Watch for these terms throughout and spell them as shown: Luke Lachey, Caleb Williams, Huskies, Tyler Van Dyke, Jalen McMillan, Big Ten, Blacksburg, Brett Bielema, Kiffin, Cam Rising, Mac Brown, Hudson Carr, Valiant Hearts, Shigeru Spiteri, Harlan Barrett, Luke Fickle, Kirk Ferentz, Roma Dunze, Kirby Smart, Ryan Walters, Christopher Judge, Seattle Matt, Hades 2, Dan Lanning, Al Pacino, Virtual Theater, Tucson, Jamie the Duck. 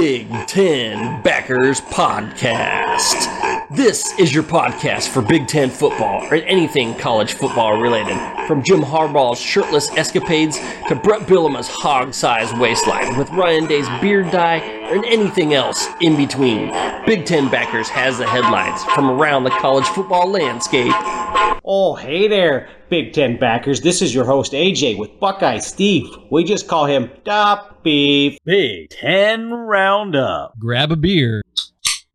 Big Ten Backers Podcast. This is your podcast for Big Ten football or anything college football related. From Jim Harbaugh's shirtless escapades to Brett Bielema's hog-sized waistline with Ryan Day's beard dye and anything else in between. Big Ten Backers has the headlines from around the college football landscape. Oh, hey there, Big Ten Backers. This is your host, AJ, with Buckeye Steve. We just call him Dop Beef. Big Ten Roundup. Grab a beer.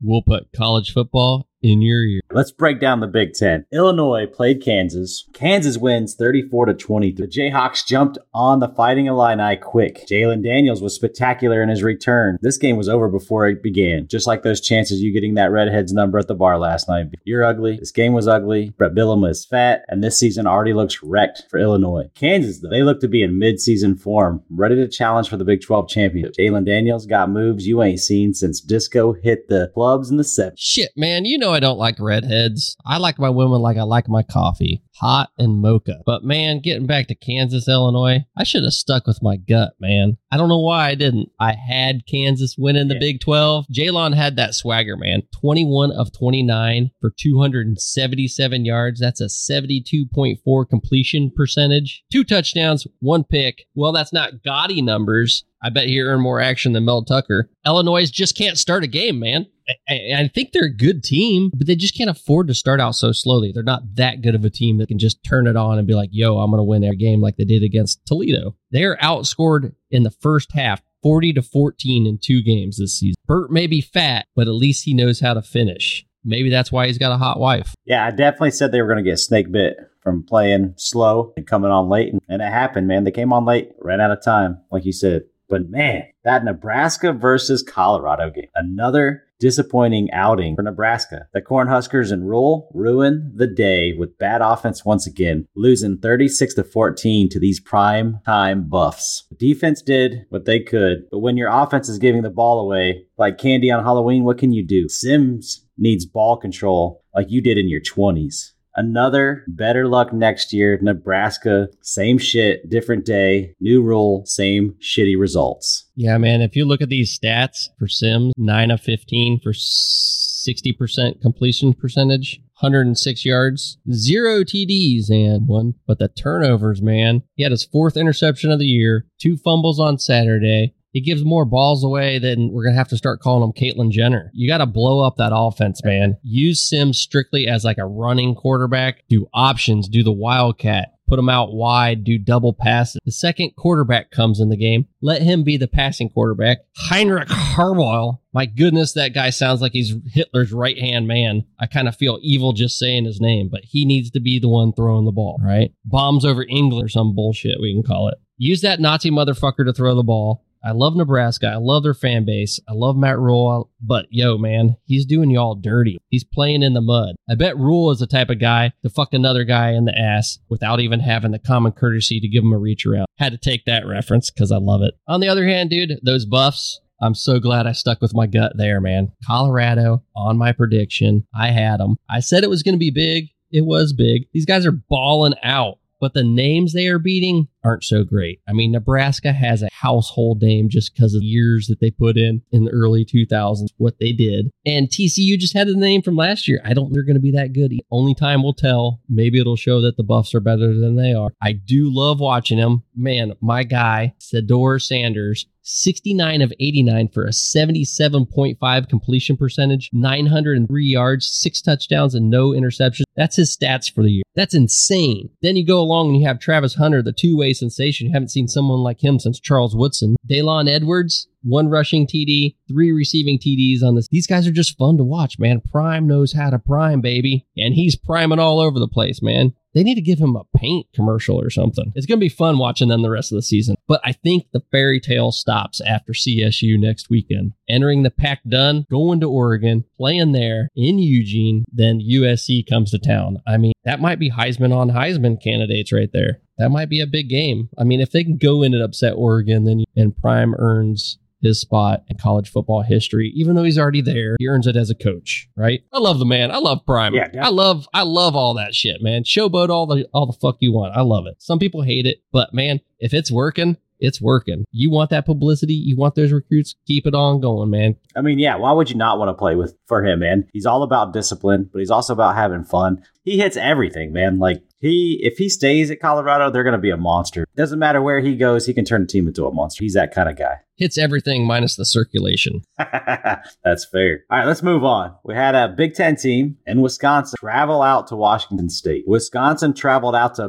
We'll put college football in your ear. Let's break down the Big Ten. Illinois played Kansas. Kansas wins 34-20. The Jayhawks jumped on the Fighting Illini quick. Jalen Daniels was spectacular in his return. This game was over before it began. Just like those chances you getting that redhead's number at the bar last night. You're ugly. This game was ugly. Brett Bielema is fat. And this season already looks wrecked for Illinois. Kansas, though, they look to be in midseason form, ready to challenge for the Big 12 championship. Jalen Daniels got moves you ain't seen since Disco hit the clubs in the 70s. Shit, man. You know I don't like redheads. I like my women like I like my coffee. Hot and mocha. But man, getting back to Kansas, Illinois, I should have stuck with my gut, man. I don't know why I didn't. I had Kansas winning the Big 12. Jalen had that swagger, man. 21 of 29 for 277 yards. That's a 72.4 completion percentage. 2 touchdowns, 1 pick. Well, that's not gaudy numbers. I bet he earned more action than Mel Tucker. Illinois just can't start a game, man. I think they're a good team, but they just can't afford to start out so slowly. They're not that good of a team that can just turn it on and be like, yo, I'm going to win every game like they did against Toledo. They're outscored in the first half, 40-14 in 2 games this season. Burt may be fat, but at least he knows how to finish. Maybe that's why he's got a hot wife. Yeah, I definitely said they were going to get snake bit from playing slow and coming on late. And it happened, man. They came on late, ran out of time, like you said. But man, that Nebraska versus Colorado game, another disappointing outing for Nebraska. The Cornhuskers and Rule ruin the day with bad offense once again, losing 36-14 to these prime time buffs. The defense did what they could, but when your offense is giving the ball away like candy on Halloween, what can you do? Sims needs ball control like you did in your 20s. Another better luck next year. Nebraska, same shit, different day, new rule, same shitty results. Yeah, man, if you look at these stats for Sims, 9 of 15 for 60% completion percentage, 106 yards, 0 TDs and 1. But the turnovers, man, he had his 4th interception of the year, 2 fumbles on Saturday. He gives more balls away than we're going to have to start calling him Caitlyn Jenner. You got to blow up that offense, man. Use Sims strictly as like a running quarterback. Do options. Do the wildcat. Put him out wide. Do double passes. The second quarterback comes in the game. Let him be the passing quarterback. Heinrich Harboil. My goodness, that guy sounds like he's Hitler's right-hand man. I kind of feel evil just saying his name, but he needs to be the one throwing the ball, right? Bombs over England or some bullshit we can call it. Use that Nazi motherfucker to throw the ball. I love Nebraska. I love their fan base. I love Matt Rule. But, yo, man, he's doing y'all dirty. He's playing in the mud. I bet Rule is the type of guy to fuck another guy in the ass without even having the common courtesy to give him a reach around. Had to take that reference because I love it. On the other hand, dude, those buffs, I'm so glad I stuck with my gut there, man. Colorado, on my prediction, I had them. I said it was going to be big. It was big. These guys are balling out. But the names they are beating aren't so great. I mean, Nebraska has a household name just because of the years that they put in the early 2000s, what they did. And TCU just had the name from last year. I don't think they're going to be that good. Only time will tell. Maybe it'll show that the Buffs are better than they are. I do love watching them. Man, my guy, Sador Sanders, 69 of 89 for a 77.5 completion percentage, 903 yards, 6 touchdowns, and no interceptions. That's his stats for the year. That's insane. Then you go along and you have Travis Hunter, the two-way sensation. You haven't seen someone like him since Charles Woodson. Dillon Edwards, 1 rushing TD, 3 receiving TDs on this. These guys are just fun to watch, man. Prime knows how to prime, baby. And he's priming all over the place, man. They need to give him a paint commercial or something. It's going to be fun watching them the rest of the season. But I think the fairy tale stops after CSU next weekend. Entering the PAC done, going to Oregon, playing there in Eugene, then USC comes to town. I mean, that might be Heisman on Heisman candidates right there. That might be a big game. I mean, if they can go in and upset Oregon, then and Prime earns his spot in college football history, even though he's already there, he earns it as a coach, right? I love the man. I love Prime. Yeah, I love all that shit, man. Showboat all the fuck you want. I love it. Some people hate it, but man, if it's working, it's working. You want that publicity? You want those recruits? Keep it on going, man. I mean, yeah, why would you not want to play with for him, man? He's all about discipline, but he's also about having fun. He hits everything, man. Like, if he stays at Colorado, they're going to be a monster. Doesn't matter where he goes, he can turn the team into a monster. He's that kind of guy. Hits everything minus the circulation. That's fair. All right, let's move on. We had a Big Ten team in Wisconsin travel out to Washington State. Wisconsin traveled out to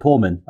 Pullman.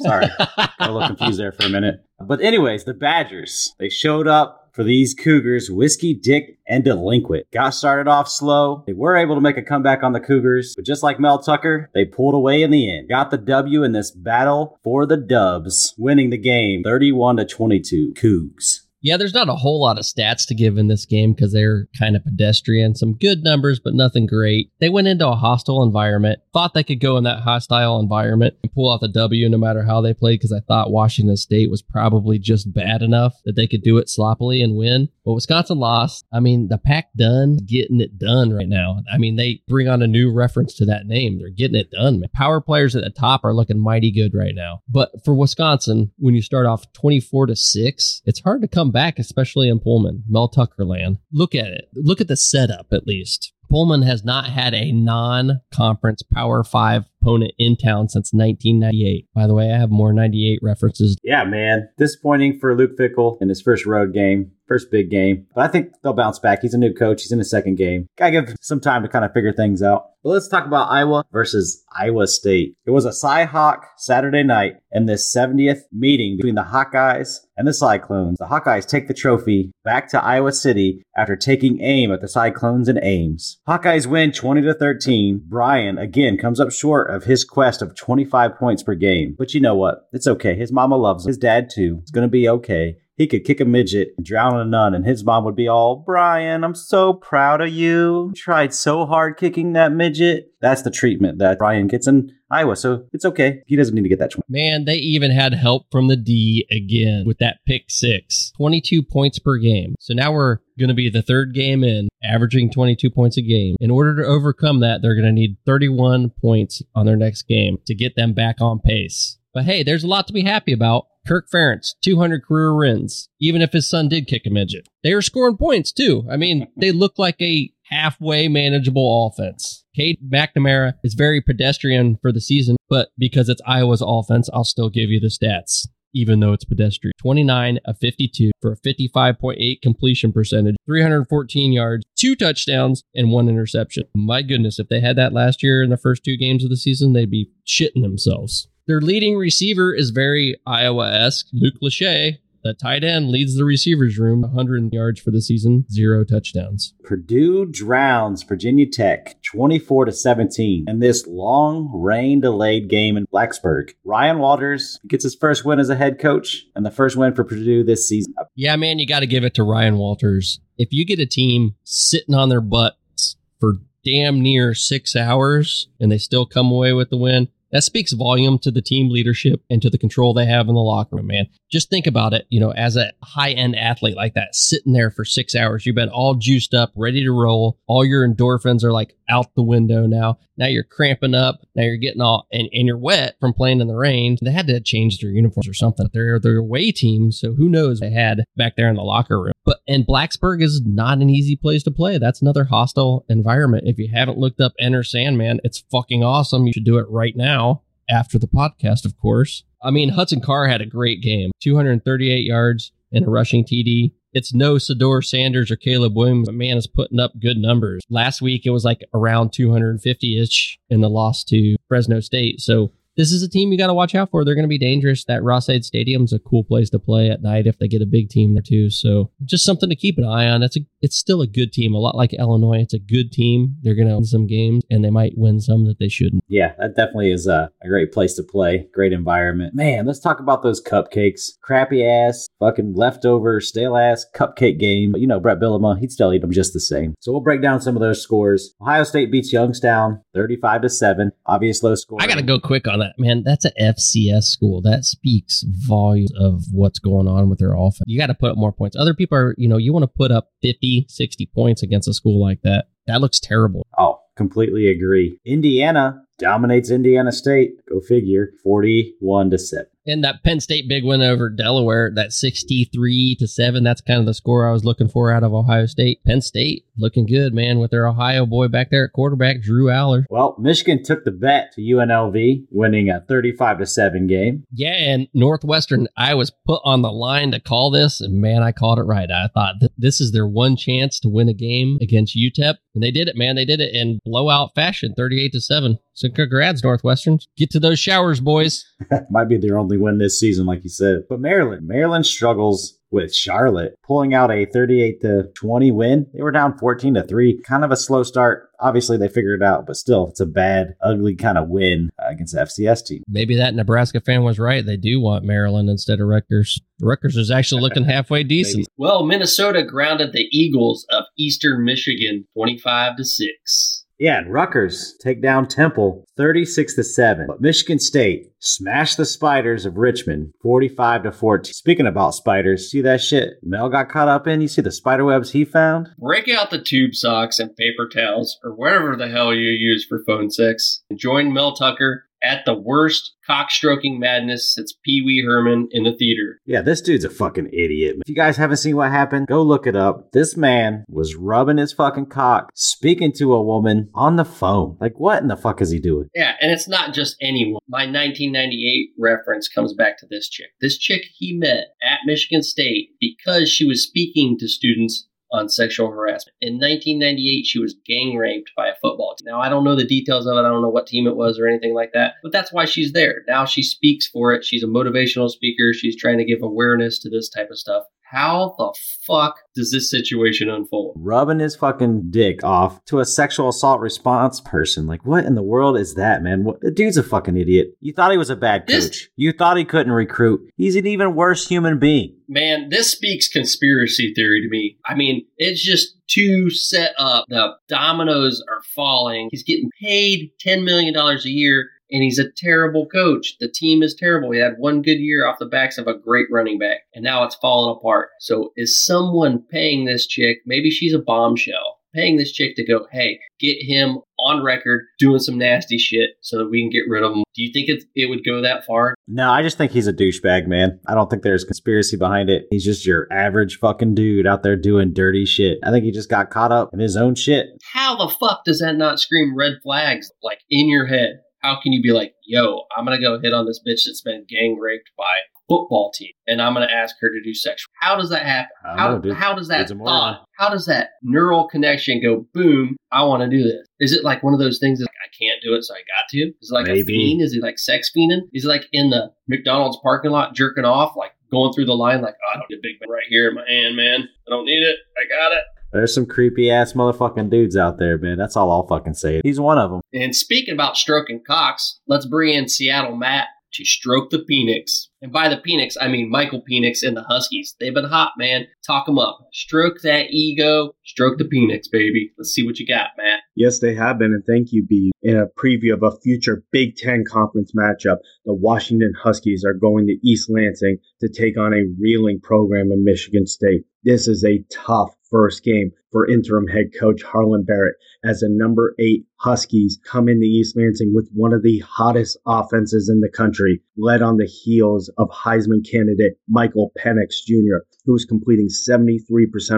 Sorry, got a little confused there for a minute. But anyways, the Badgers, they showed up for these Cougars, Whiskey, Dick, and Delinquent. Got started off slow. They were able to make a comeback on the Cougars, but just like Mel Tucker, they pulled away in the end. Got the W in this battle for the Dubs, winning the game 31-22. Cougs. Yeah, there's not a whole lot of stats to give in this game because they're kind of pedestrian. Some good numbers, but nothing great. They went into a hostile environment, thought they could go in that hostile environment and pull out the W no matter how they played, because I thought Washington State was probably just bad enough that they could do it sloppily and win. But Wisconsin lost. I mean, the PAC done getting it done right now. I mean, they bring on a new reference to that name. They're getting it done, man. Power players at the top are looking mighty good right now. But for Wisconsin, when you start off 24-6, it's hard to come back, especially in Pullman, Mel Tucker land. Look at it. Look at the setup, at least. Pullman has not had a non-conference Power 5 opponent in town since 1998. By the way, I have more 98 references. Yeah, man. Disappointing for Luke Fickle in his first road game, first big game. But I think they'll bounce back. He's a new coach. He's in his second game. Gotta give some time to kind of figure things out. But let's talk about Iowa versus Iowa State. It was a Cy-Hawk Saturday night in this 70th meeting between the Hawkeyes and the Cyclones. The Hawkeyes take the trophy back to Iowa City after taking aim at the Cyclones in Ames. Hawkeyes win 20-13. Brian, again, comes up short of his quest of 25 points per game. But you know what? It's okay. His mama loves him. His dad, too. It's going to be okay. He could kick a midget and drown a nun, and his mom would be all, "Brian, I'm so proud of you. You tried so hard kicking that midget." That's the treatment that Brian gets in Iowa, so it's okay. He doesn't need to get that 20. Man, they even had help from the D again with that pick six. 22 points per game. So now we're going to be the third game in, averaging 22 points a game. In order to overcome that, they're going to need 31 points on their next game to get them back on pace. But hey, there's a lot to be happy about. Kirk Ferentz, 200 career wins, even if his son did kick a midget. They were scoring points, too. I mean, they look like a halfway manageable offense. Cade McNamara is very pedestrian for the season, but because it's Iowa's offense, I'll still give you the stats, even though it's pedestrian. 29 of 52 for a 55.8 completion percentage, 314 yards, 2 touchdowns, and 1 interception. My goodness, if they had that last year in the first 2 games of the season, they'd be shitting themselves. Their leading receiver is very Iowa-esque. Luke Lachey, the tight end, leads the receivers room. 100 yards for the season, 0 touchdowns. Purdue drowns Virginia Tech 24-17 in this long rain-delayed game in Blacksburg. Ryan Walters gets his first win as a head coach and the first win for Purdue this season. Yeah, man, you got to give it to Ryan Walters. If you get a team sitting on their butts for damn near 6 hours and they still come away with the win, that speaks volume to the team leadership and to the control they have in the locker room, man. Just think about it, you know, as a high-end athlete like that, sitting there for 6 hours, you've been all juiced up, ready to roll. All your endorphins are like out the window now. Now you're cramping up. Now you're getting all, and you're wet from playing in the rain. They had to change their uniforms or something. They're their away team, so who knows what they had back there in the locker room. But and Blacksburg is not an easy place to play. That's another hostile environment. If you haven't looked up Enter Sandman, it's fucking awesome. You should do it right now after the podcast, of course. I mean, Hudson Carr had a great game, 238 yards and a rushing TD. It's no Sador Sanders or Caleb Williams, but man is putting up good numbers. Last week, it was like around 250-ish in the loss to Fresno State. So this is a team you got to watch out for. They're going to be dangerous. That Ross-Ade Stadium's a cool place to play at night if they get a big team there, too. So just something to keep an eye on. It's still a good team, a lot like Illinois. It's a good team. They're going to win some games, and they might win some that they shouldn't. Yeah, that definitely is a great place to play. Great environment. Man, let's talk about those cupcakes. Crappy-ass, fucking leftover, stale-ass cupcake game. But you know, Brett Bielema, he'd still eat them just the same. So we'll break down some of those scores. Ohio State beats Youngstown 35-7. Obvious low score. I got to go quick on that, man. That's an FCS school. That speaks volumes of what's going on with their offense. You got to put up more points. Other people are, you know, you want to put up 50, 60 points against a school like that. That looks terrible. Oh, completely agree. Indiana dominates Indiana State. Go figure. 41-7. And that Penn State big win over Delaware, that 63-7, that's kind of the score I was looking for out of Ohio State. Penn State looking good, man, with their Ohio boy back there at quarterback, Drew Aller. Well, Michigan took the bet to UNLV, winning a 35-7 game. Yeah, and Northwestern, I was put on the line to call this, and man, I called it right. I thought this is their one chance to win a game against UTEP, and they did it, man. They did it in blowout fashion, 38-7. So congrats, Northwestern. Get to those showers, boys. Might be their only win this season, like you said. But Maryland struggles with Charlotte, pulling out a 38-20 win. They were down 14-3. Kind of a slow start. Obviously, they figured it out, but still, it's a bad, ugly kind of win against the FCS team. Maybe that Nebraska fan was right. They do want Maryland instead of Rutgers. Rutgers is actually looking halfway decent. Maybe. Well, Minnesota grounded the Eagles of Eastern Michigan 25-6. Yeah, and Rutgers take down Temple 36-7. But Michigan State smashed the Spiders of Richmond 45-14. Speaking about spiders, see that shit Mel got caught up in? You see the spider webs he found? Break out the tube socks and paper towels or whatever the hell you use for phone sex and join Mel Tucker at the worst cock-stroking madness since Pee Wee Herman in the theater. Yeah, this dude's a fucking idiot. If you guys haven't seen what happened, go look it up. This man was rubbing his fucking cock, speaking to a woman on the phone. Like, what in the fuck is he doing? Yeah, and it's not just anyone. My 1998 reference comes back to this chick. This chick he met at Michigan State because she was speaking to students on sexual harassment. In 1998, she was gang raped by a football team. Now, I don't know the details of it. I don't know what team it was or anything like that, but that's why she's there. Now she speaks for it. She's a motivational speaker. She's trying to give awareness to this type of stuff. How the fuck does this situation unfold? Rubbing his fucking dick off to a sexual assault response person. Like, what in the world is that, man? What, the dude's a fucking idiot. You thought he was a bad coach. You thought he couldn't recruit. He's an even worse human being. Man, this speaks conspiracy theory to me. I mean, it's just too set up. The dominoes are falling. He's getting paid $10 million a year. And he's a terrible coach. The team is terrible. He had one good year off the backs of a great running back. And now it's fallen apart. So is someone paying this chick, maybe she's a bombshell, paying this chick to go, hey, get him on record doing some nasty shit so that we can get rid of him? Do you think it would go that far? No, I just think he's a douchebag, man. I don't think there's conspiracy behind it. He's just your average fucking dude out there doing dirty shit. I think he just got caught up in his own shit. How the fuck does that not scream red flags like in your head? How can you be like, yo, I'm going to go hit on this bitch that's been gang raped by a football team, and I'm going to ask her to do sexual? How does that happen? How does that thought, how does that neural connection go, boom, I want to do this? Is it like one of those things that I can't do it, so I got to? Is it like maybe a fiend? Is it like sex fiending? Is it like in the McDonald's parking lot jerking off, like going through the line like, oh, I don't need a big man right here in my hand, man. I don't need it. I got it. There's some creepy-ass motherfucking dudes out there, man. That's all I'll fucking say. He's one of them. And speaking about stroking cocks, let's bring in Seattle Matt to stroke the Penix. And by the Penix, I mean Michael Penix and the Huskies. They've been hot, man. Talk them up. Stroke that ego. Stroke the Penix, baby. Let's see what you got, Matt. Yes, they have been, and thank you, B. In a preview of a future Big Ten Conference matchup, the Washington Huskies are going to East Lansing to take on a reeling program in Michigan State. This is a tough first game for interim head coach Harlan Barrett as the No. 8 Huskies come into East Lansing with one of the hottest offenses in the country, led on the heels of Heisman candidate Michael Penix Jr., who is completing 73%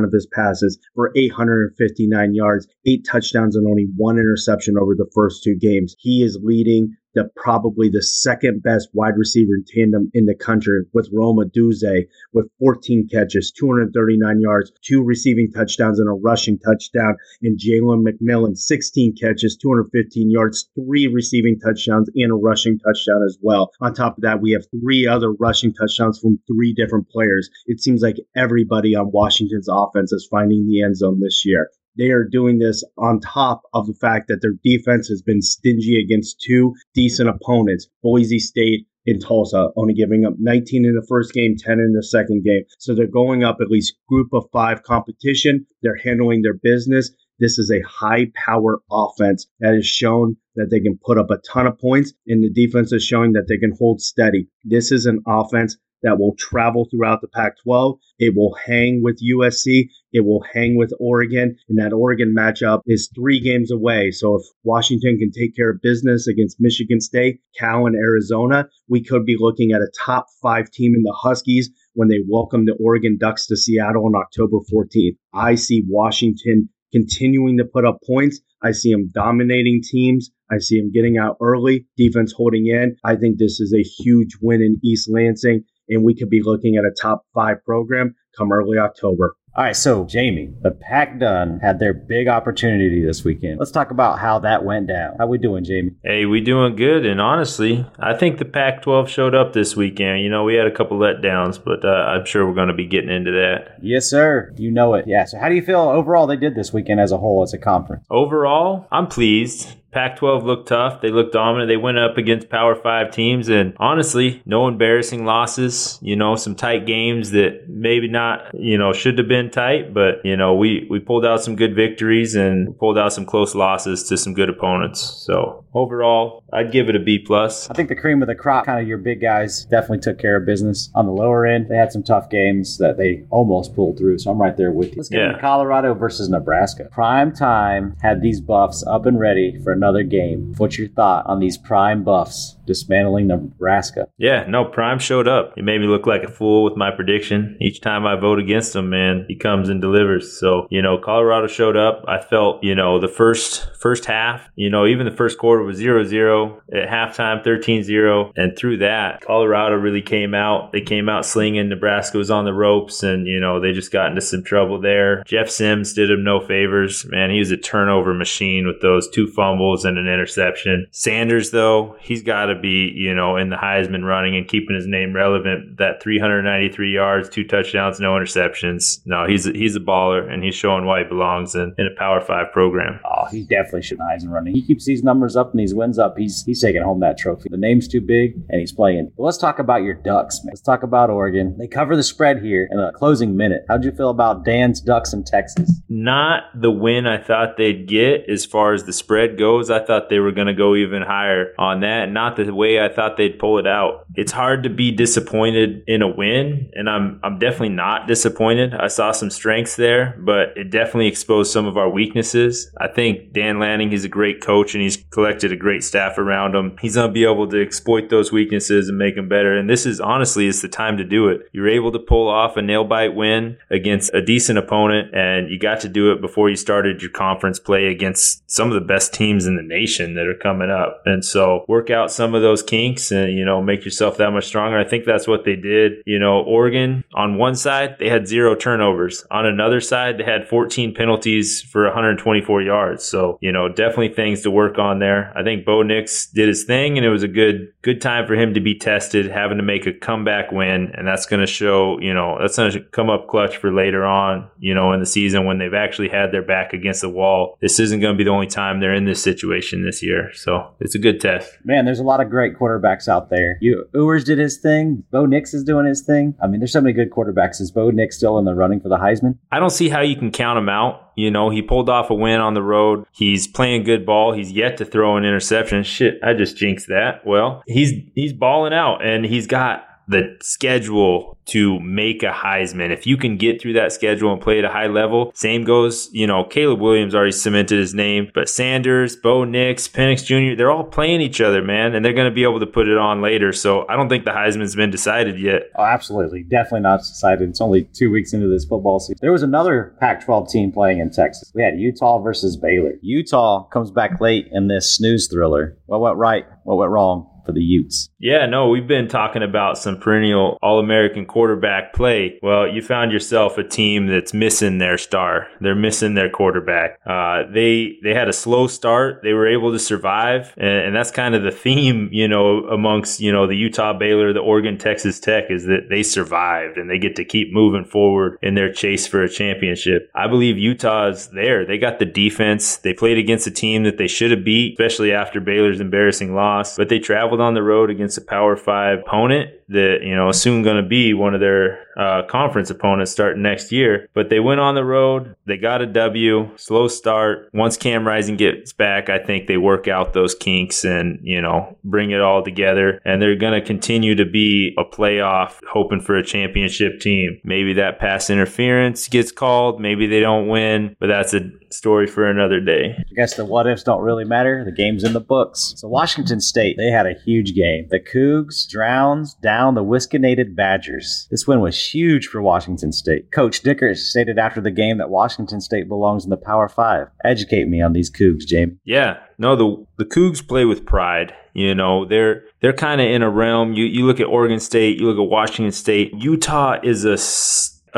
of his passes for 859 yards, 8 touchdowns, and only 1 interception over the first 2 games. He is leading probably the second best wide receiver tandem in the country with Roma Dunze with 14 catches, 239 yards, 2 receiving touchdowns and a rushing touchdown, and Jalen McMillan, 16 catches, 215 yards, 3 receiving touchdowns and a rushing touchdown as well. On top of that, we have 3 other rushing touchdowns from 3 different players. It seems like everybody on Washington's offense is finding the end zone this year. They are doing this on top of the fact that their defense has been stingy against 2 decent opponents, Boise State and Tulsa, only giving up 19 in the first game, 10 in the second game. So they're going up at least group of 5 competition. They're handling their business. This is a high-power offense that has shown that they can put up a ton of points, and the defense is showing that they can hold steady. This is an offense that will travel throughout the Pac-12. It will hang with USC. It will hang with Oregon. And that Oregon matchup is 3 games away. So if Washington can take care of business against Michigan State, Cal, and Arizona, we could be looking at a top 5 team in the Huskies when they welcome the Oregon Ducks to Seattle on October 14th. I see Washington continuing to put up points. I see them dominating teams. I see them getting out early, defense holding in. I think this is a huge win in East Lansing, and we could be looking at a top 5 program come early October. All right, so Jamie, the Pac Dun had their big opportunity this weekend. Let's talk about how that went down. How we doing, Jamie? Hey, we doing good, and honestly, I think the Pac-12 showed up this weekend. You know, we had a couple letdowns, but I'm sure we're going to be getting into that. Yes, sir. You know it. Yeah, so how do you feel overall they did this weekend as a whole, as a conference? Overall, I'm pleased. Pac-12 looked tough. They looked dominant. They went up against Power 5 teams, and honestly, no embarrassing losses. You know, some tight games that maybe not, you know, should have been tight, but, you know, we pulled out some good victories and pulled out some close losses to some good opponents. So overall, I'd give it a B+. I think the cream of the crop, kind of your big guys, definitely took care of business. On the lower end, they had some tough games that they almost pulled through, so I'm right there with you. Let's get into Colorado versus Nebraska. Prime Time had these Buffs up and ready for another game. What's your thought on these Prime Buffs dismantling Nebraska? Yeah, no, Prime showed up. It made me look like a fool with my prediction. Each time I vote against him, man, he comes and delivers. So, you know, Colorado showed up. I felt, you know, the first half, you know, even the first quarter was 0-0. At halftime, 13-0. And through that, Colorado really came out. They came out slinging. Nebraska was on the ropes, and, you know, they just got into some trouble there. Jeff Sims did him no favors. Man, he was a turnover machine with those 2 fumbles and an interception. Sanders, though, he's got to be, you know, in the Heisman running and keeping his name relevant. That 393 yards, 2 touchdowns, no interceptions. No, he's a baller, and he's showing why he belongs in a Power 5 program. Oh, he definitely should be Heisman running. He keeps these numbers up and these wins up. He's taking home that trophy. The name's too big, and he's playing. But let's talk about your Ducks, man. Let's talk about Oregon. They cover the spread here in the closing minute. How'd you feel about Dan's Ducks in Texas? Not the win I thought they'd get as far as the spread goes. I thought they were going to go even higher on that. Not the way I thought they'd pull it out. It's hard to be disappointed in a win, and I'm definitely not disappointed. I saw some strengths there, but it definitely exposed some of our weaknesses. I think Dan Lanning, he's a great coach, and he's collected a great staff around him. He's going to be able to exploit those weaknesses and make them better, and this is honestly, it's the time to do it. You're able to pull off a nail-bite win against a decent opponent, and you got to do it before you started your conference play against some of the best teams in the nation that are coming up. And so work out some of those kinks and, you know, make yourself that much stronger. I think that's what they did. You know, Oregon on one side, they had 0 turnovers. On another side, they had 14 penalties for 124 yards. So, you know, definitely things to work on there. I think Bo Nix did his thing, and it was a good time for him to be tested, having to make a comeback win. And that's going to show, you know, that's going to come up clutch for later on, you know, in the season when they've actually had their back against the wall. This isn't going to be the only time they're in this situation this year. So it's a good test. Man, there's a lot of great quarterbacks out there. Ewers did his thing. Bo Nix is doing his thing. I mean, there's so many good quarterbacks. Is Bo Nix still in the running for the Heisman? I don't see how you can count him out. You know, he pulled off a win on the road. He's playing good ball. He's yet to throw an interception. Shit, I just jinxed that. Well, he's balling out, and he's got the schedule to make a Heisman. If you can get through that schedule and play at a high level, same goes, you know, Caleb Williams already cemented his name, but Sanders, Bo Nix, Penix Jr., they're all playing each other, man, and they're going to be able to put it on later. So I don't think the Heisman's been decided yet. Oh, absolutely. Definitely not decided. It's only 2 weeks into this football season. There was another Pac-12 team playing in Texas. We had Utah versus Baylor. Utah comes back late in this snooze thriller. What went right? What went wrong for the Utes? Yeah, no, we've been talking about some perennial All-American quarterback play. Well, you found yourself a team that's missing their star. They're missing their quarterback. They had a slow start. They were able to survive, and that's kind of the theme, you know, amongst, you know, the Utah, Baylor, the Oregon, Texas Tech, is that they survived and they get to keep moving forward in their chase for a championship. I believe Utah's there. They got the defense. They played against a team that they should have beat, especially after Baylor's embarrassing loss, but they traveled on the road against a Power 5 opponent that, you know, is soon going to be one of their conference opponents starting next year. But they went on the road. They got a W, slow start. Once Cam Rising gets back, I think they work out those kinks and, you know, bring it all together. And they're going to continue to be a playoff, hoping for a championship team. Maybe that pass interference gets called. Maybe they don't win, but that's a story for another day. I guess the what ifs don't really matter. The game's in the books. So Washington State, they had a huge game. The Cougs drowns down the Wiscanated Badgers. This win was huge for Washington State. Coach Dickers stated after the game that Washington State belongs in the Power Five. Educate me on these Cougs, Jamie. Yeah. No, the Cougs play with pride. You know, they're kind of in a realm. You look at Oregon State, you look at Washington State. Utah is a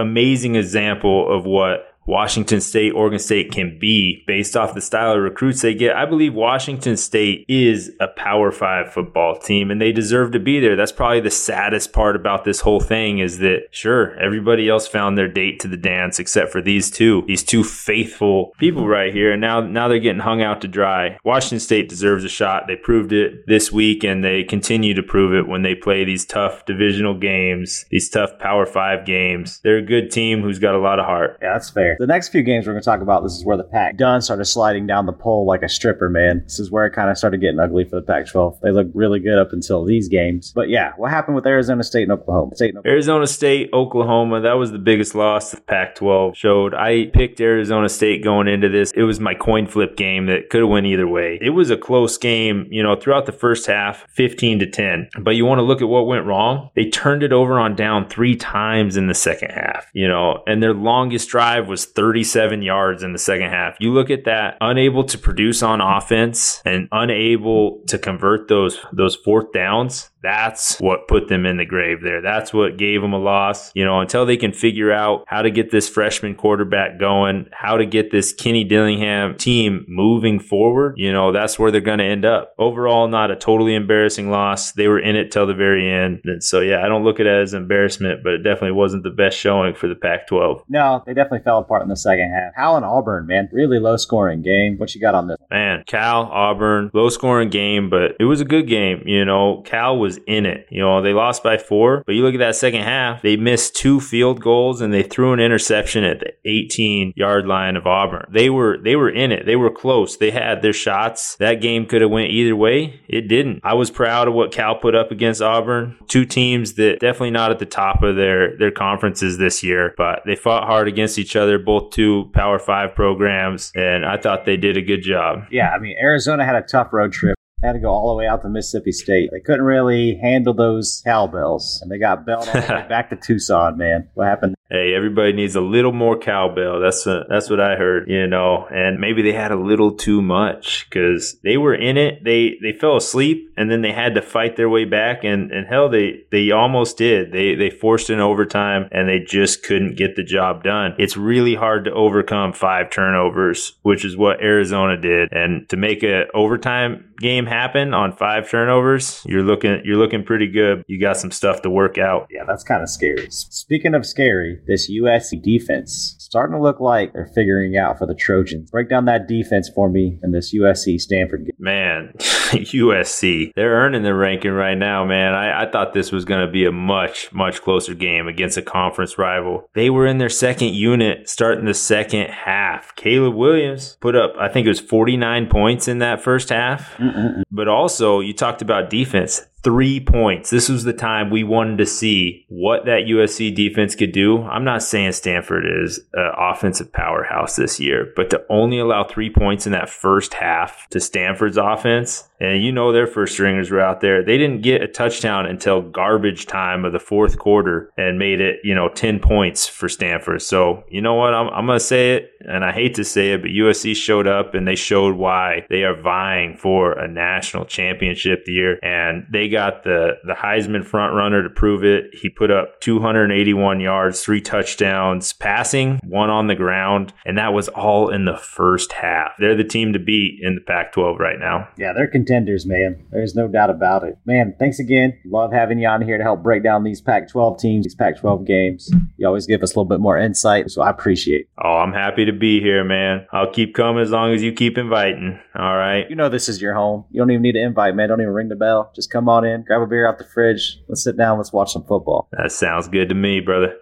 amazing example of what Washington State, Oregon State can be based off the style of recruits they get. I believe Washington State is a Power Five football team, and they deserve to be there. That's probably the saddest part about this whole thing is that, sure, everybody else found their date to the dance except for these two faithful people right here. And now they're getting hung out to dry. Washington State deserves a shot. They proved it this week, and they continue to prove it when they play these tough divisional games, these tough Power Five games. They're a good team who's got a lot of heart. Yeah, that's fair. The next few games we're going to talk about, this is where the Pac done started sliding down the pole like a stripper, man. This is where it kind of started getting ugly for the Pac-12. They looked really good up until these games. But yeah, what happened with Arizona State and Oklahoma? Arizona State, Oklahoma, that was the biggest loss the Pac-12 showed. I picked Arizona State going into this. It was my coin flip game that could have went either way. It was a close game, you know, throughout the first half, 15-10. But you want to look at what went wrong? They turned it over on down 3 times in the second half, you know, and their longest drive was 37 yards in the second half. You look at that, unable to produce on offense and unable to convert those fourth downs. That's what put them in the grave there. That's what gave them a loss. You know, until they can figure out how to get this freshman quarterback going, how to get this Kenny Dillingham team moving forward, you know, that's where they're going to end up. Overall, not a totally embarrassing loss. They were in it till the very end. And so, yeah, I don't look at it as embarrassment, but it definitely wasn't the best showing for the Pac-12. No, they definitely fell apart in the second half. Cal and Auburn, man, really low-scoring game. What you got on this? Man, Cal, Auburn, low-scoring game, but it was a good game. You know, Cal was in it. You know, they lost by 4, but you look at that second half, they missed 2 field goals and they threw an interception at the 18-yard line of Auburn. They were in it. They were close. They had their shots. That game could have went either way. It didn't. I was proud of what Cal put up against Auburn. 2 teams that definitely not at the top of their conferences this year, but they fought hard against each other, both 2 Power 5 programs, and I thought they did a good job. Yeah, I mean, Arizona had a tough road trip. Had to go all the way out to Mississippi State. They couldn't really handle those cowbells, and they got belled all the way back to Tucson, man. What happened? Hey, everybody needs a little more cowbell. That's what I heard, you know, and maybe they had a little too much because they were in it. They fell asleep, and then they had to fight their way back, and hell, they almost did. They forced an overtime, and they just couldn't get the job done. It's really hard to overcome 5 turnovers, which is what Arizona did, and to make an overtime game happen on 5 turnovers, you're looking pretty good. You got some stuff to work out. Yeah, that's kind of scary. Speaking of scary, this USC defense starting to look like they're figuring out for the Trojans. Break down that defense for me in this USC Stanford game. Man, USC, they're earning their ranking right now, man. I thought this was going to be a much, much closer game against a conference rival. They were in their second unit starting the second half. Caleb Williams put up, I think it was 49 points in that first half. Mm-mm-mm. But also, you talked about defense. 3 points. This was the time we wanted to see what that USC defense could do. I'm not saying Stanford is an offensive powerhouse this year, but to only allow 3 points in that first half to Stanford's offense, and you know their first stringers were out there. They didn't get a touchdown until garbage time of the fourth quarter and made it, you know, 10 points for Stanford. So, you know what? I'm going to say it, and I hate to say it, but USC showed up and they showed why they are vying for a national championship the year, and they got the Heisman front runner to prove it. He put up 281 yards, 3 touchdowns passing, 1 on the ground, and that was all in the first half. They're the team to beat in the Pac-12 right now. Yeah, they're contenders, man. There's no doubt about it. Man, thanks again. Love having you on here to help break down these Pac-12 teams, these Pac-12 games. You always give us a little bit more insight, so I appreciate it. Oh, I'm happy to be here, man. I'll keep coming as long as you keep inviting. All right. You know this is your home. You don't even need to invite, man. Don't even ring the bell. Just come on in, grab a beer out the fridge. Let's sit down. Let's watch some football. That sounds good to me, brother.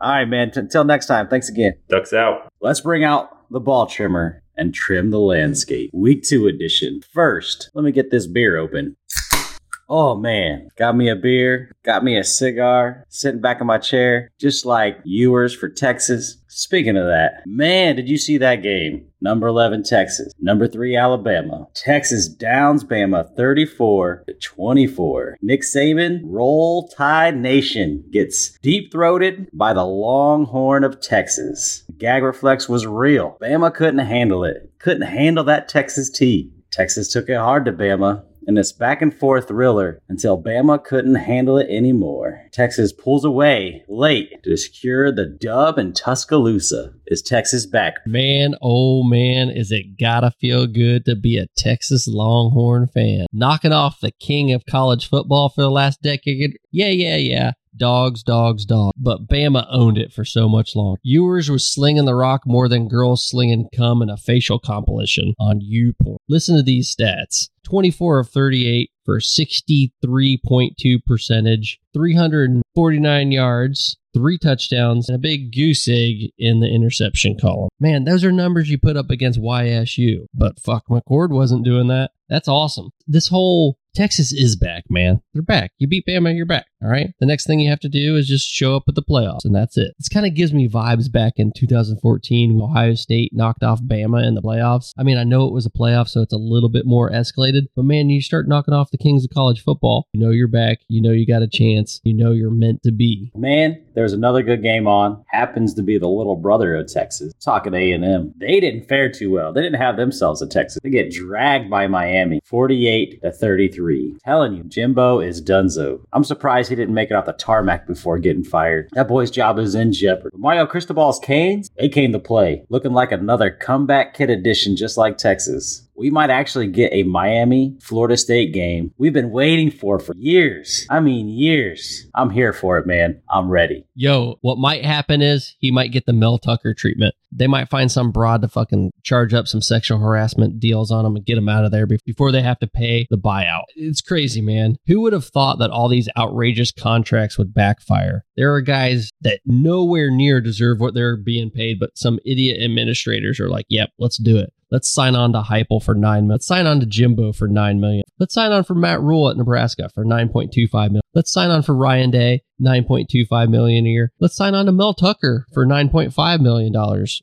All right, man. Until next time. Thanks again. Ducks out. Let's bring out the ball trimmer and trim the landscape. Week 2 edition. First, let me get this beer open. Oh, man. Got me a beer. Got me a cigar. Sitting back in my chair. Just like Ewers for Texas. Speaking of that, man, did you see that game? Number 11, Texas. Number 3, Alabama. Texas downs Bama 34-24. Nick Saban, Roll Tide Nation, gets deep-throated by the Longhorn of Texas. Gag reflex was real. Bama couldn't handle it. Couldn't handle that Texas tea. Texas took it hard to Bama in this back-and-forth thriller until Bama couldn't handle it anymore. Texas pulls away late to secure the dub in Tuscaloosa. Is Texas back? Man, oh man, is it gotta feel good to be a Texas Longhorn fan. Knocking off the king of college football for the last decade. Yeah. Dogs. But Bama owned it for so much longer. Ewers was slinging the rock more than girls slinging cum in a facial compilation on YouPorn. Listen to these stats. 24 of 38 for 63.2 percentage, 349 yards, 3 touchdowns, and a big goose egg in the interception column. Man, those are numbers you put up against YSU. But fuck, McCord wasn't doing that. That's awesome. This whole Texas is back, man. They're back. You beat Bama, you're back. All right. The next thing you have to do is just show up at the playoffs, and that's it. This kind of gives me vibes back in 2014 when Ohio State knocked off Bama in the playoffs. I mean, I know it was a playoff, so it's a little bit more escalated, but man, you start knocking off the kings of college football. You know you're back. You know you got a chance. You know you're meant to be. Man, there's another good game on. Happens to be the little brother of Texas. Talking A&M. They didn't fare too well. They didn't have themselves a Texas. They get dragged by Miami, 48-33. Telling you, Jimbo is donezo. I'm surprised he didn't make it off the tarmac before getting fired. That boy's job is in jeopardy. Mario Cristobal's Canes, they came to play, looking like another comeback kid edition just like Texas. We might actually get a Miami-Florida State game we've been waiting for years. I mean, years. I'm here for it, man. I'm ready. Yo, what might happen is he might get the Mel Tucker treatment. They might find some broad to fucking charge up some sexual harassment deals on him and get him out of there before they have to pay the buyout. It's crazy, man. Who would have thought that all these outrageous contracts would backfire? There are guys that nowhere near deserve what they're being paid, but some idiot administrators are like, yep, let's do it. Let's sign on to Heupel for $9 million. Let's sign on to Jimbo for $9 million. Let's sign on for Matt Rule at Nebraska for $9.25 million. Let's sign on for Ryan Day, $9.25 million a year. Let's sign on to Mel Tucker for $9.5 million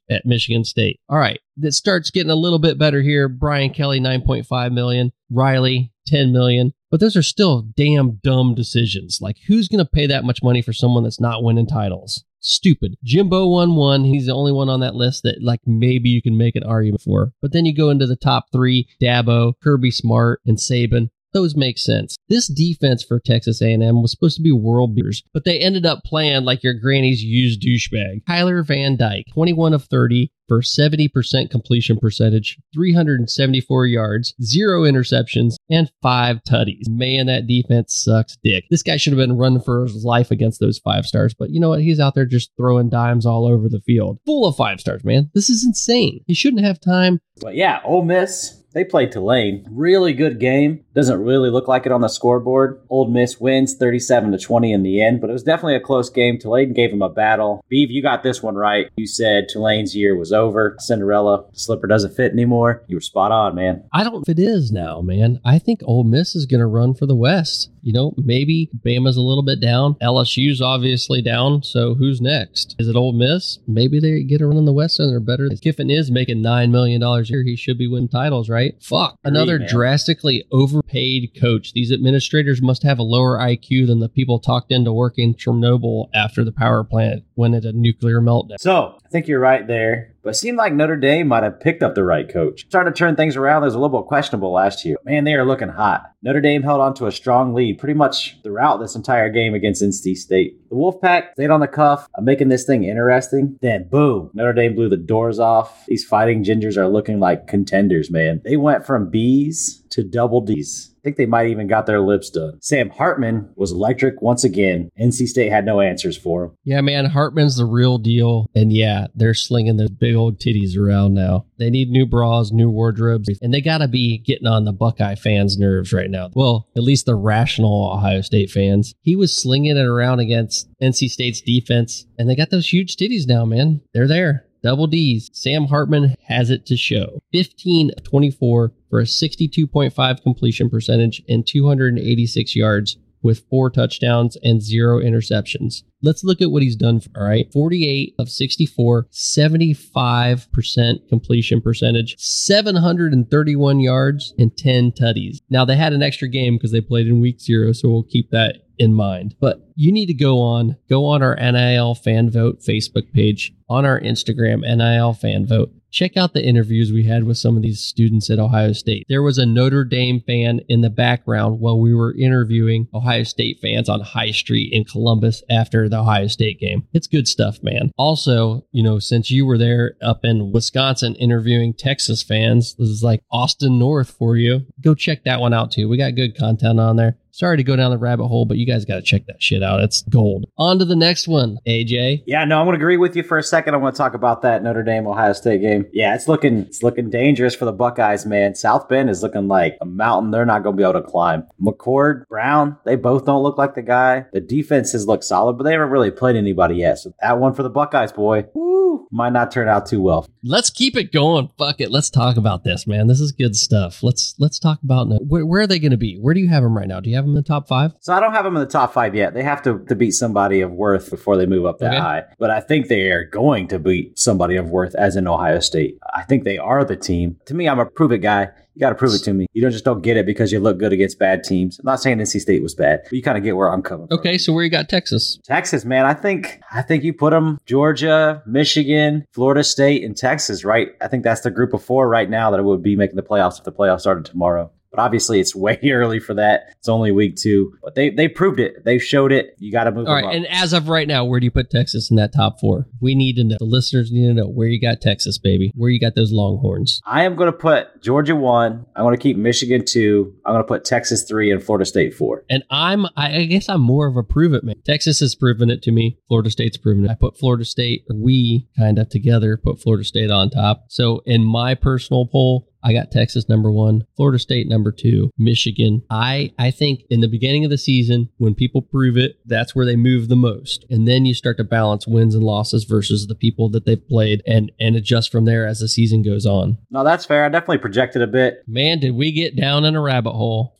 at Michigan State. All right, that starts getting a little bit better here. Brian Kelly, $9.5 million. Riley, $10 million. But those are still damn dumb decisions. Like, who's going to pay that much money for someone that's not winning titles? Stupid. Jimbo won one. He's the only one on that list that, like, maybe you can make an argument for. But then you go into the top 3, Dabo, Kirby Smart, and Saban. Those make sense. This defense for Texas A&M was supposed to be world beaters, but they ended up playing like your granny's used douchebag. Tyler Van Dyke, 21 of 30 for 70% completion percentage, 374 yards, 0 interceptions, and 5 tutties. Man, that defense sucks dick. This guy should have been running for his life against those 5 stars, but you know what? He's out there just throwing dimes all over the field. Full of 5 stars, man. This is insane. He shouldn't have time. But yeah, Ole Miss, they played Tulane. Really good game. Doesn't really look like it on the scoreboard. Ole Miss wins 37-20 in the end, but it was definitely a close game. Tulane gave him a battle. Beav, you got this one right. You said Tulane's year was over. Cinderella slipper doesn't fit anymore. You were spot on, man. I don't know if it is now, man. I think Ole Miss is going to run for the West. You know, maybe Bama's a little bit down. LSU's obviously down, so who's next? Is it Ole Miss? Maybe they get a run in the West and they're better. Kiffin is making $9 million a year. He should be winning titles, right? Fuck. Another drastically overpaid coach. These administrators must have a lower IQ than the people talked into working Chernobyl after the power plant went into nuclear meltdown. So, I think you're right there. But it seemed like Notre Dame might have picked up the right coach. Starting to turn things around. There's a little bit questionable last year. Man, they are looking hot. Notre Dame held on to a strong lead pretty much throughout this entire game against NC State. The Wolfpack stayed on the cuff of making this thing interesting. Then, boom, Notre Dame blew the doors off. These Fighting Gingers are looking like contenders, man. They went from B's to double D's. I think they might even got their lips done. Sam Hartman was electric once again. NC State had no answers for him. Yeah, man, Hartman's the real deal. And yeah, they're slinging those big old titties around now. They need new bras, new wardrobes, and they got to be getting on the Buckeye fans' nerves right now. Well, at least the rational Ohio State fans. He was slinging it around against NC State's defense, and they got those huge titties now, man. They're there. Double D's. Sam Hartman has it to show. 15 of 24 for a 62.5 completion percentage and 286 yards with 4 touchdowns and 0 interceptions. Let's look at what he's done, all right? 48 of 64, 75% completion percentage, 731 yards, and 10 tutties. Now, they had an extra game because they played in week 0, so we'll keep that in mind. But you need to go on our NIL Fan Vote Facebook page, on our Instagram, NIL Fan Vote. Check out the interviews we had with some of these students at Ohio State. There was a Notre Dame fan in the background while we were interviewing Ohio State fans on High Street in Columbus after the Ohio State game. It's good stuff, man. Also, you know, since you were there up in Wisconsin interviewing Texas fans, this is like Austin North for you. Go check that one out too. We got good content on there. Sorry to go down the rabbit hole, but you guys got to check that shit out. It's gold. On to the next one, AJ. Yeah, no, I'm going to agree with you for a second. I want to talk about that Notre Dame-Ohio State game. Yeah, it's looking dangerous for the Buckeyes, man. South Bend is looking like a mountain they're not going to be able to climb. McCord, Brown, they both don't look like the guy. The defense has looked solid, but they haven't really played anybody yet. So that one for the Buckeyes, boy, woo, might not turn out too well. Let's keep it going. Fuck it. Let's talk about this, man. This is good stuff. Let's talk about where are they going to be? Where do you have them right now? Do you have them in the top 5? So I don't have them in the top 5 yet. They have to beat somebody of worth before they move up that high. But I think they are going to beat somebody of worth, as in Ohio State. I think they are the team. To me, I'm a prove it guy. You got to prove it to me. You don't get it because you look good against bad teams. I'm not saying NC State was bad, but you kind of get where I'm coming from. Okay, so where you got Texas? Texas, man, I think you put them Georgia, Michigan, Florida State, and Texas, right? I think that's the group of 4 right now that would be making the playoffs if the playoffs started tomorrow. But obviously, it's way early for that. It's only week 2. But they proved it. They showed it. You got to move them up. And as of right now, where do you put Texas in that top 4? We need to know. The listeners need to know where you got Texas, baby. Where you got those Longhorns. I am going to put Georgia 1. I'm going to keep Michigan 2. I'm going to put Texas 3 and Florida State 4. And I guess I'm more of a prove it man. Texas has proven it to me. Florida State's proven it. I put Florida State, or we kind of together put Florida State on top. So in my personal poll, I got Texas number 1, Florida State number 2, Michigan. I think in the beginning of the season, when people prove it, that's where they move the most. And then you start to balance wins and losses versus the people that they've played and adjust from there as the season goes on. No, that's fair. I definitely projected a bit. Man, did we get down in a rabbit hole.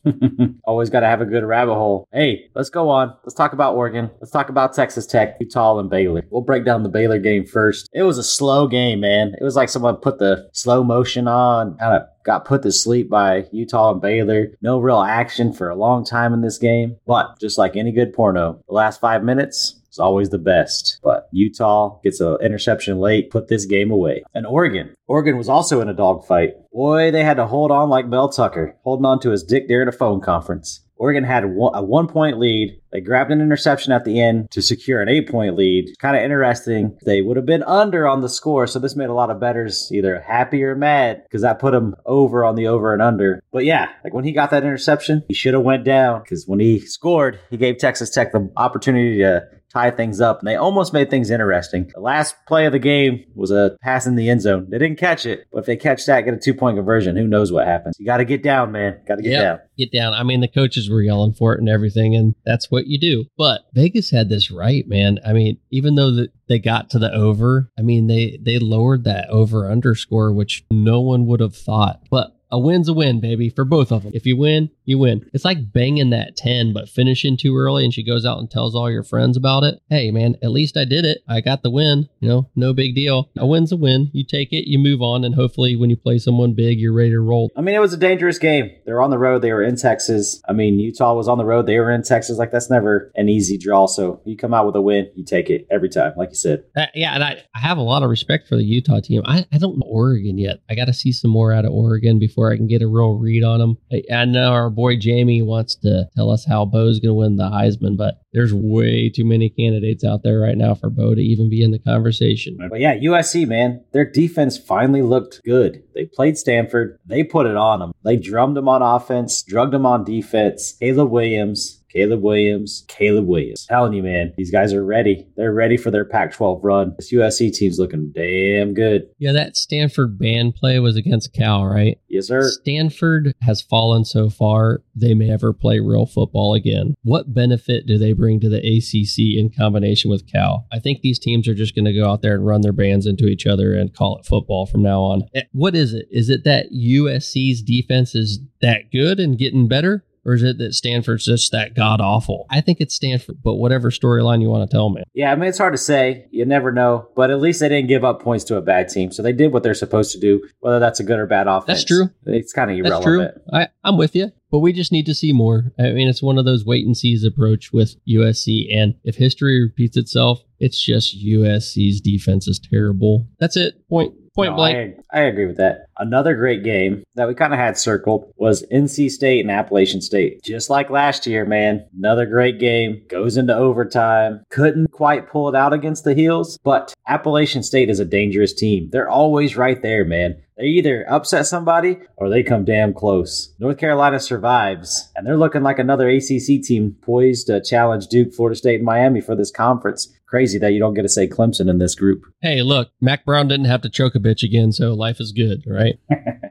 Always got to have a good rabbit hole. Hey, let's go on. Let's talk about Oregon. Let's talk about Texas Tech, Utah, and Baylor. We'll break down the Baylor game first. It was a slow game, man. It was like someone put the slow motion on. Got put to sleep by Utah and Baylor. No real action for a long time in this game. But just like any good porno, the last 5 minutes is always the best. But Utah gets an interception late, put this game away. And Oregon was also in a dogfight. Boy, they had to hold on like Mel Tucker, holding on to his dick during a phone conference. Oregon had a 1-point lead. They grabbed an interception at the end to secure an 8-point lead. Kind of interesting. They would have been under on the score, so this made a lot of bettors either happy or mad because that put them over on the over and under. But yeah, like when he got that interception, he should have went down because when he scored, he gave Texas Tech the opportunity to tie things up, and they almost made things interesting. The last play of the game was a pass in the end zone. They didn't catch it, but if they catch that, get a 2-point conversion, who knows what happens. You got to get down, man. Got to get down. Get down. I mean, the coaches were yelling for it and everything, and that's what you do. But Vegas had this right, man. I mean, even though they got to the over, I mean, they lowered that over underscore, which no one would have thought. But a win's a win, baby, for both of them. If you win, you win. It's like banging that 10, but finishing too early, and she goes out and tells all your friends about it. Hey, man, at least I did it. I got the win. You know, no big deal. A win's a win. You take it, you move on, and hopefully when you play someone big, you're ready to roll. I mean, it was a dangerous game. They were on the road. They were in Texas. I mean, Utah was on the road. They were in Texas. Like, that's never an easy draw. So you come out with a win, you take it every time, like you said. Yeah, and I have a lot of respect for the Utah team. I don't know Oregon yet. I got to see some more out of Oregon before where I can get a real read on them. I know our boy Jamie wants to tell us how Bo's going to win the Heisman, but there's way too many candidates out there right now for Bo to even be in the conversation. But yeah, USC, man, their defense finally looked good. They played Stanford. They put it on them. They drummed them on offense, drugged them on defense. Caleb Williams. I'm telling you, man, these guys are ready. They're ready for their Pac-12 run. This USC team's looking damn good. Yeah, that Stanford band play was against Cal, right? Yes, sir. Stanford has fallen so far, they may never play real football again. What benefit do they bring to the ACC in combination with Cal? I think these teams are just going to go out there and run their bands into each other and call it football from now on. What is it? Is it that USC's defense is that good and getting better? Or is it that Stanford's just that god-awful? I think it's Stanford, but whatever storyline you want to tell me. Yeah, I mean, it's hard to say. You never know. But at least they didn't give up points to a bad team. So they did what they're supposed to do, whether that's a good or bad offense. That's true. It's kind of irrelevant. That's true. I'm with you. But we just need to see more. I mean, it's one of those wait-and-sees approach with USC. And if history repeats itself, it's just USC's defense is terrible. That's it. Point blank. I agree with that. Another great game that we kind of had circled was NC State and Appalachian State. Just like last year, man. Another great game. Goes into overtime. Couldn't quite pull it out against the Heels, but Appalachian State is a dangerous team. They're always right there, man. They either upset somebody or they come damn close. North Carolina survives, and they're looking like another ACC team poised to challenge Duke, Florida State, and Miami for this conference. Crazy that you don't get to say Clemson in this group. Hey, look, Mac Brown didn't have to choke a bitch again, so life is good, right?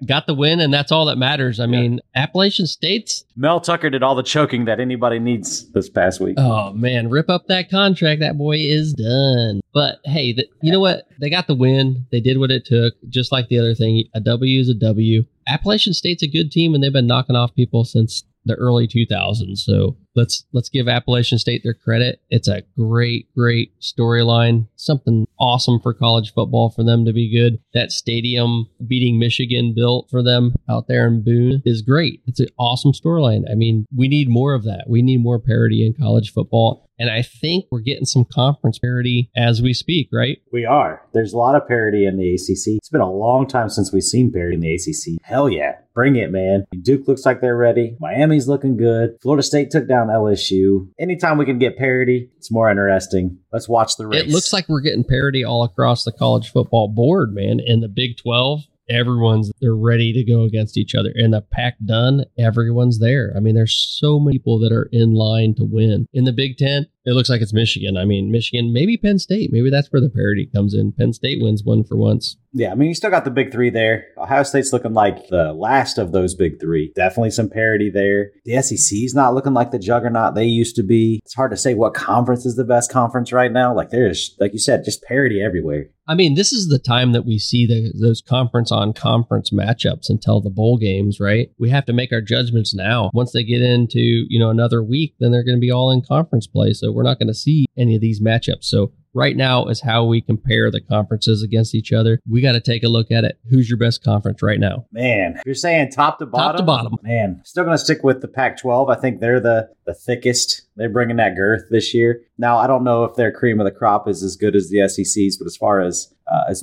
Got the win, and that's all that matters. I mean, Appalachian State's... Mel Tucker did all the choking that anybody needs this past week. Oh, man, rip up that contract. That boy is done. But, hey, you know what? They got the win. They did what it took, just like the other thing. A W is a W. Appalachian State's a good team, and they've been knocking off people since the early 2000s. So let's give Appalachian State their credit. It's a great, great storyline. Something awesome for college football for them to be good. That stadium beating Michigan built for them out there in Boone is great. It's an awesome storyline. I mean, we need more of that. We need more parity in college football. And I think we're getting some conference parity as we speak, right? We are. There's a lot of parity in the ACC. It's been a long time since we've seen parity in the ACC. Hell yeah. Bring it, man. Duke looks like they're ready. Miami's looking good. Florida State took down LSU. Anytime we can get parity, it's more interesting. Let's watch the race. It looks like we're getting parity all across the college football board, man. In the Big 12, they're ready to go against each other. In the Pac done, everyone's there. I mean, there's so many people that are in line to win. In the Big 10, it looks like it's Michigan. I mean, Michigan, maybe Penn State. Maybe that's where the parity comes in. Penn State wins one for once. Yeah, I mean, you still got the big three there. Ohio State's looking like the last of those big three. Definitely some parity there. The SEC's not looking like the juggernaut they used to be. It's hard to say what conference is the best conference right now. Like there's, like you said, just parity everywhere. I mean, this is the time that we see those conference-on-conference matchups until the bowl games, right? We have to make our judgments now. Once they get into, another week, then they're going to be all in conference play. So we're not going to see any of these matchups. So right now is how we compare the conferences against each other. We got to take a look at it. Who's your best conference right now? Man, if you're saying top to bottom? Top to bottom. Man, still going to stick with the Pac-12. I think they're the thickest. They're bringing that girth this year. Now, I don't know if their cream of the crop is as good as the SEC's, but as far as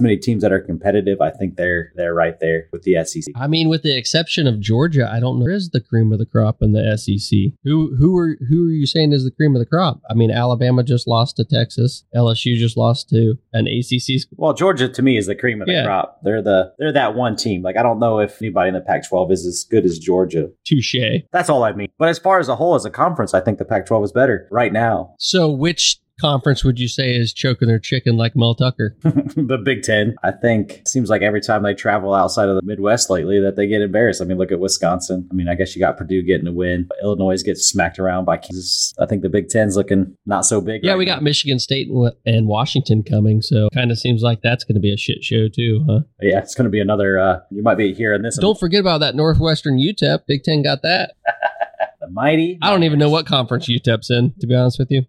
many teams that are competitive, I think they're right there with the SEC. I mean, with the exception of Georgia, I don't know where is the cream of the crop in the SEC. Who are you saying is the cream of the crop? I mean, Alabama just lost to Texas. LSU just lost to an ACC school. Well, Georgia to me is the cream of the crop. They're that one team. Like I don't know if anybody in the Pac-12 is as good as Georgia. Touche. That's all I mean. But as far as a whole, as a conference, I think the Pac-12 is better right now. So which conference would you say is choking their chicken like Mel Tucker? The Big Ten. I think seems like every time they travel outside of the Midwest lately that they get embarrassed. I mean, look at Wisconsin. I mean, I guess you got Purdue getting a win. But Illinois gets smacked around by Kansas. I think the Big Ten's looking not so big. Yeah, right now. Got Michigan State and Washington coming. So kind of seems like that's going to be a shit show too, huh? Yeah, it's going to be another, you might be hearing this. Don't forget about that Northwestern UTEP. Big Ten got that. mighty. I don't even know what conference UTEP's in, to be honest with you.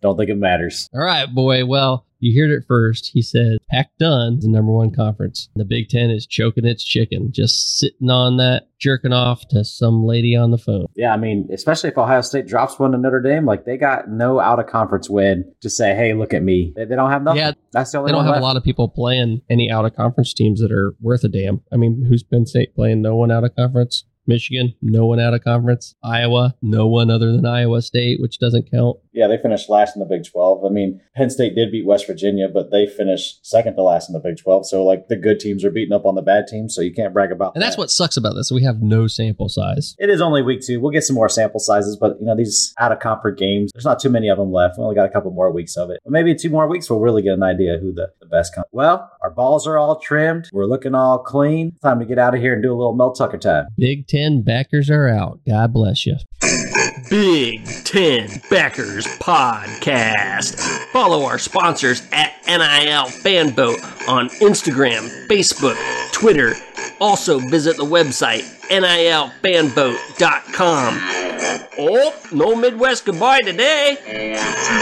Don't think it matters. All right, boy. Well, you heard it first. He said PAC done is the number one conference. The Big Ten is choking its chicken, just sitting on that, jerking off to some lady on the phone. Yeah, I mean, especially if Ohio State drops one to Notre Dame, like they got no out-of-conference win to say, hey, look at me. They don't have nothing. Yeah, that's the only they don't have left. A lot of people playing any out-of-conference teams that are worth a damn. I mean, who's Penn State playing? No one out-of-conference. Michigan, no one out of conference. Iowa, no one other than Iowa State, which doesn't count. Yeah, they finished last in the Big 12. I mean, Penn State did beat West Virginia, but they finished second to last in the Big 12. So, like, the good teams are beating up on the bad teams, so you can't brag about that. And that's what sucks about this. We have no sample size. It is only week two. We'll get some more sample sizes, but, you know, these out-of-conference games, there's not too many of them left. We only got a couple more weeks of it. But maybe 2 more weeks, we'll really get an idea who the best comes. Well, our balls are all trimmed. We're looking all clean. Time to get out of here and do a little Mel Tucker time. Big Ten backers are out. God bless you. Big Ten Backers Podcast. Follow our sponsors at NIL Fanboat on Instagram, Facebook, Twitter. Also visit the website, nilfanboat.com. Oh, no Midwest goodbye today.